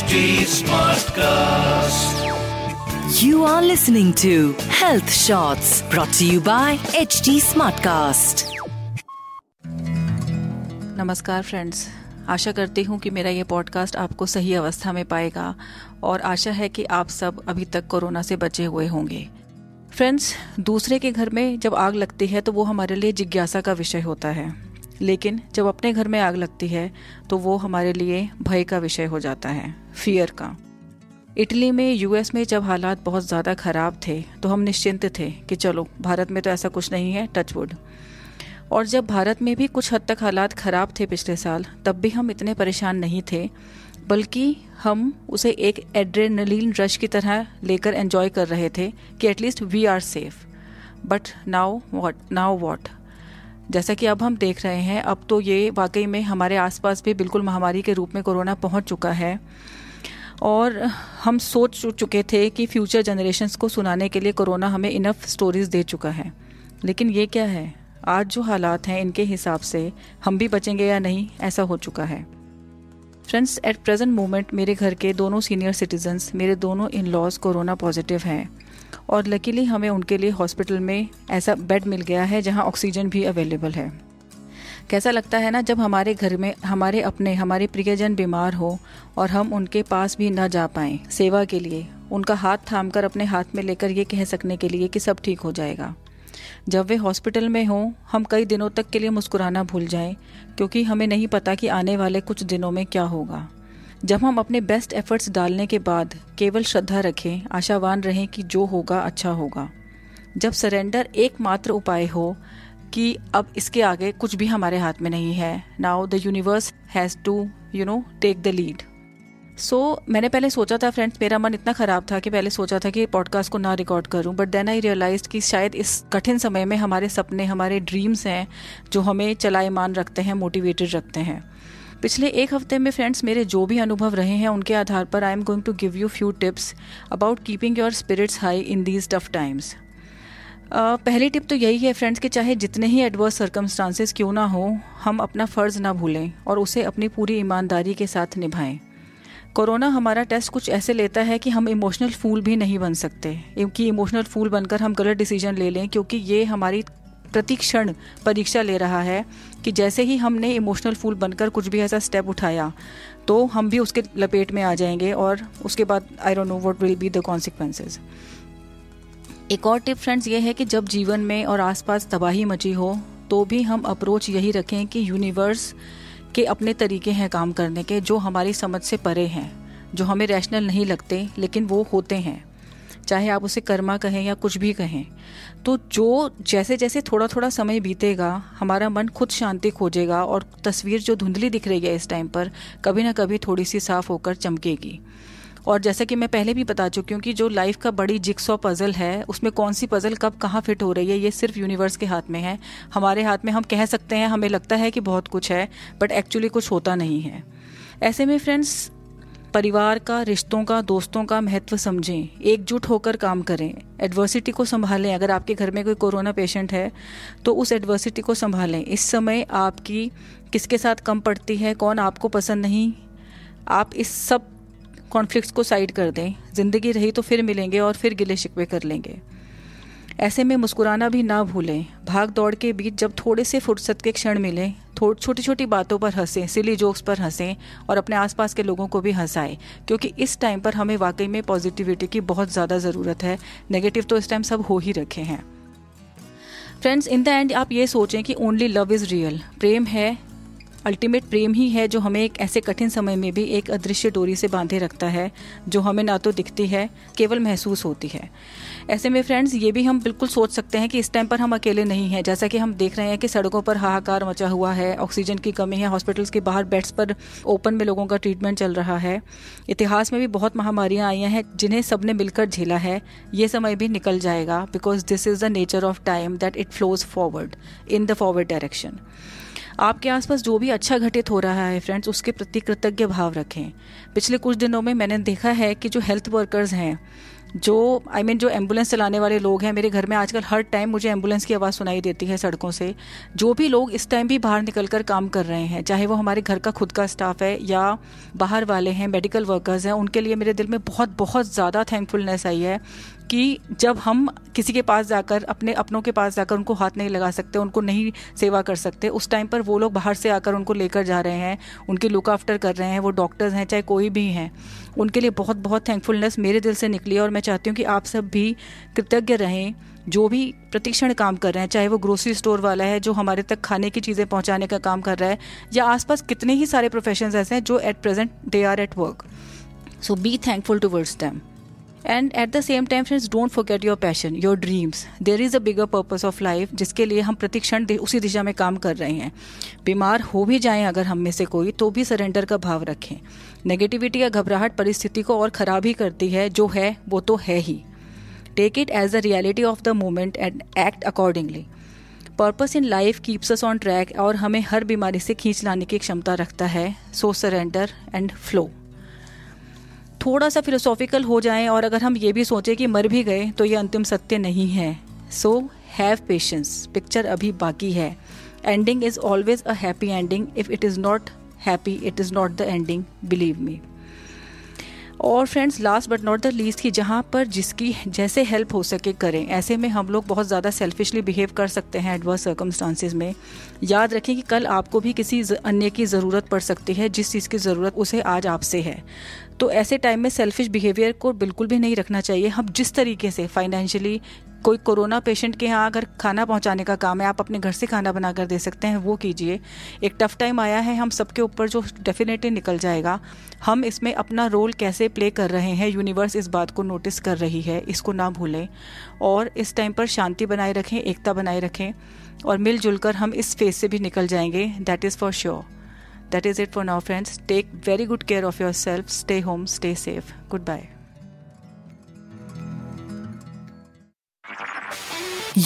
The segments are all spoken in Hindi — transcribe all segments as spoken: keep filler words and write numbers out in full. H D Smartcast. You are listening to Health Shots brought to you by H D Smartcast. नमस्कार फ्रेंड्स, आशा करती हूँ कि मेरा ये पॉडकास्ट आपको सही अवस्था में पाएगा और आशा है कि आप सब अभी तक कोरोना से बचे हुए होंगे। फ्रेंड्स, दूसरे के घर में जब आग लगती है तो वो हमारे लिए जिज्ञासा का विषय होता है, लेकिन जब अपने घर में आग लगती है तो वो हमारे लिए भय का विषय हो जाता है, फियर का। इटली में, यूएस में जब हालात बहुत ज़्यादा ख़राब थे तो हम निश्चिंत थे कि चलो भारत में तो ऐसा कुछ नहीं है, टचवुड। और जब भारत में भी कुछ हद तक हालात ख़राब थे पिछले साल, तब भी हम इतने परेशान नहीं थे, बल्कि हम उसे एक एड्रेनलिन रश की तरह लेकर एंजॉय कर रहे थे कि at least we are safe. But now what now what जैसा कि अब हम देख रहे हैं, अब तो ये वाकई में हमारे आसपास भी बिल्कुल महामारी के रूप में कोरोना पहुंच चुका है। और हम सोच चुके थे कि फ्यूचर जनरेशन्स को सुनाने के लिए कोरोना हमें इनफ स्टोरीज दे चुका है, लेकिन ये क्या है, आज जो हालात हैं इनके हिसाब से हम भी बचेंगे या नहीं, ऐसा हो चुका है। फ्रेंड्स, एट प्रेजेंट मोमेंट मेरे घर के दोनों सीनियर सिटीजन्स, मेरे दोनों इन लॉज कोरोना पॉजिटिव हैं और लकीली हमें उनके लिए हॉस्पिटल में ऐसा बेड मिल गया है जहां ऑक्सीजन भी अवेलेबल है। कैसा लगता है ना, जब हमारे घर में हमारे अपने हमारे प्रियजन बीमार हो और हम उनके पास भी ना जा पाएं सेवा के लिए, उनका हाथ थामकर अपने हाथ में लेकर ये कह सकने के लिए कि सब ठीक हो जाएगा। जब वे हॉस्पिटल में हों, हम कई दिनों तक के लिए मुस्कुराना भूल जाएं, क्योंकि हमें नहीं पता कि आने वाले कुछ दिनों में क्या होगा। जब हम अपने बेस्ट एफर्ट्स डालने के बाद केवल श्रद्धा रखें, आशावान रहें कि जो होगा अच्छा होगा। जब सरेंडर एकमात्र उपाय हो कि अब इसके आगे कुछ भी हमारे हाथ में नहीं है, now the universe has to you know take the lead. So मैंने पहले सोचा था फ्रेंड्स, मेरा मन इतना ख़राब था कि पहले सोचा था कि पॉडकास्ट को ना रिकॉर्ड करूं, बट देन आई रियलाइज कि शायद इस कठिन समय में हमारे सपने, हमारे ड्रीम्स हैं जो हमें चलायमान रखते हैं, मोटिवेटेड रखते हैं। पिछले एक हफ्ते में फ्रेंड्स मेरे जो भी अनुभव रहे हैं उनके आधार पर I am going to give you few tips about keeping your spirits high in these tough times. पहली टिप तो यही है फ्रेंड्स कि चाहे जितने ही एडवर्स सर्कमस्टांसेस क्यों ना हो, हम अपना फ़र्ज ना भूलें और उसे अपनी पूरी ईमानदारी के साथ निभाएं। कोरोना हमारा टेस्ट कुछ ऐसे लेता है कि हम इमोशनल फूल भी नहीं बन सकते कि इमोशनल फूल बनकर हम गलत डिसीजन ले लें, क्योंकि ये हमारी प्रति क्षण परीक्षा ले रहा है कि जैसे ही हमने इमोशनल फूल बनकर कुछ भी ऐसा स्टेप उठाया तो हम भी उसके लपेट में आ जाएंगे और उसके बाद I don't know what will be the consequences. एक और टिप फ्रेंड्स ये है कि जब जीवन में और आसपास तबाही मची हो तो भी हम अप्रोच यही रखें कि यूनिवर्स के अपने तरीके हैं काम करने के, जो हमारी समझ से परे हैं, जो हमें रैशनल नहीं लगते लेकिन वो होते हैं, चाहे आप उसे कर्मा कहें या कुछ भी कहें। तो जो जैसे जैसे थोड़ा थोड़ा समय बीतेगा, हमारा मन खुद शांति खोजेगा और तस्वीर जो धुंधली दिख रही है इस टाइम पर, कभी ना कभी थोड़ी सी साफ होकर चमकेगी। और जैसा कि मैं पहले भी बता चुकी हूँ कि जो लाइफ का बड़ी जिक्सॉ पजल है, उसमें कौन सी पजल कब कहाँ फिट हो रही है ये सिर्फ यूनिवर्स के हाथ में है। हमारे हाथ में, हम कह सकते हैं, हमें लगता है कि बहुत कुछ है बट एक्चुअली कुछ होता नहीं है। ऐसे में फ्रेंड्स, परिवार का, रिश्तों का, दोस्तों का महत्व समझें, एकजुट होकर काम करें, एडवर्सिटी को संभालें। अगर आपके घर में कोई कोरोना पेशेंट है तो उस एडवर्सिटी को संभालें। इस समय आपकी किसके साथ कम पड़ती है, कौन आपको पसंद नहीं, आप इस सब कॉन्फ्लिक्ट्स को साइड कर दें। जिंदगी रही तो फिर मिलेंगे और फिर गिले शिकवे कर लेंगे। ऐसे में मुस्कुराना भी ना भूलें। भाग दौड़ के बीच जब थोड़े से फुर्सत के क्षण मिलें, छोटी छोटी बातों पर हंसें, सिली जोक्स पर हंसें और अपने आसपास के लोगों को भी हंसाएं, क्योंकि इस टाइम पर हमें वाकई में पॉजिटिविटी की बहुत ज़्यादा ज़रूरत है। नेगेटिव तो इस टाइम सब हो ही रखे हैं। फ्रेंड्स, इन द एंड आप ये सोचें कि ओनली लव इज़ रियल। प्रेम है, अल्टीमेट प्रेम ही है जो हमें एक ऐसे कठिन समय में भी एक अदृश्य डोरी से बांधे रखता है, जो हमें ना तो दिखती है, केवल महसूस होती है। ऐसे में फ्रेंड्स, ये भी हम बिल्कुल सोच सकते हैं कि इस टाइम पर हम अकेले नहीं हैं। जैसा कि हम देख रहे हैं कि सड़कों पर हाहाकार मचा हुआ है, ऑक्सीजन की कमी है, हॉस्पिटल्स के बाहर बेड्स पर ओपन में लोगों का ट्रीटमेंट चल रहा है। इतिहास में भी बहुत महामारियाँ आई हैं जिन्हें सबने मिलकर झेला है। ये समय भी निकल जाएगा, because this is the nature of time that it flows forward in the forward direction. आपके आसपास जो भी अच्छा घटित हो रहा है फ्रेंड्स, उसके प्रति कृतज्ञ भाव रखें। पिछले कुछ दिनों में मैंने देखा है कि जो हेल्थ वर्कर्स हैं जो आई I मीन mean, जो एम्बुलेंस चलाने वाले लोग हैं, मेरे घर में आजकल हर टाइम मुझे एम्बुलेंस की आवाज़ सुनाई देती है सड़कों से। जो भी लोग इस टाइम भी बाहर निकलकर काम कर रहे हैं, चाहे वो हमारे घर का खुद का स्टाफ है या बाहर वाले हैं, मेडिकल वर्कर्स हैं, उनके लिए मेरे दिल में बहुत बहुत ज़्यादा थैंकफुलनेस आई है कि जब हम किसी के पास जाकर, अपने अपनों के पास जाकर उनको हाथ नहीं लगा सकते, उनको नहीं सेवा कर सकते, उस टाइम पर वो लोग बाहर से आकर उनको लेकर जा रहे हैं, उनके लुक आफ्टर कर रहे हैं, वो डॉक्टर्स हैं चाहे कोई भी हैं, उनके लिए बहुत बहुत थैंकफुलनेस मेरे दिल से निकली है। और मैं चाहती हूँ कि आप सब भी कृतज्ञ रहें जो भी प्रतिक्षण काम कर रहे हैं, चाहे वो ग्रोसरी स्टोर वाला है जो हमारे तक खाने की चीज़ें पहुँचाने का काम कर रहा है, या आसपास कितने ही सारे प्रोफेशंस ऐसे हैं जो at present they are at work. So be thankful towards them. And at the same time friends, don't forget your passion, your dreams. There is a bigger purpose of life जिसके लिए हम प्रतिक्षण उसी दिशा में काम कर रहे हैं। बीमार हो भी जाएं अगर हम में से कोई, तो भी सरेंडर का भाव रखें। नेगेटिविटी या घबराहट परिस्थिति को और ख़राब ही करती है, जो है वो तो है ही। Take it as the reality of the moment and act accordingly. Purpose in life keeps us on track और हमें हर बीमारी से खींच लाने की क्षमता रखता है। So surrender and flow. थोड़ा सा फिलोसॉफिकल हो जाएं और अगर हम ये भी सोचें कि मर भी गए तो ये अंतिम सत्य नहीं है। सो हैव पेशेंस, पिक्चर अभी बाकी है। Ending is always a happy ending, if it is not happy it is not the ending, believe me. और friends last but not the least, कि जहाँ पर जिसकी जैसे हेल्प हो सके करें। ऐसे में हम लोग बहुत ज़्यादा सेल्फिशली बिहेव कर सकते हैं एडवर्स सर्कमस्टांसिस में। याद रखें कि कल आपको भी किसी अन्य की ज़रूरत पड़ सकती है, जिस चीज़ की ज़रूरत उसे आज आपसे है। तो ऐसे टाइम में सेल्फिश बिहेवियर को बिल्कुल भी नहीं रखना चाहिए। हम जिस तरीके से फाइनेंशियली, कोई कोरोना पेशेंट के यहाँ अगर खाना पहुँचाने का काम है, आप अपने घर से खाना बनाकर दे सकते हैं, वो कीजिए। एक टफ टाइम आया है हम सबके ऊपर जो डेफिनेटली निकल जाएगा। हम इसमें अपना रोल कैसे प्ले कर रहे हैं, यूनिवर्स इस बात को नोटिस कर रही है, इसको ना भूलें। और इस टाइम पर शांति बनाए रखें, एकता बनाए रखें, और मिलजुल कर हम इस फेज से भी निकल जाएंगे, that is for sure. That is it for now friends, take very good care of yourself, stay home, stay safe, goodbye.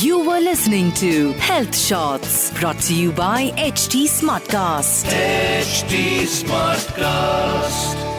You were listening to Health Shots, brought to you by H T Smartcast. H T Smartcast.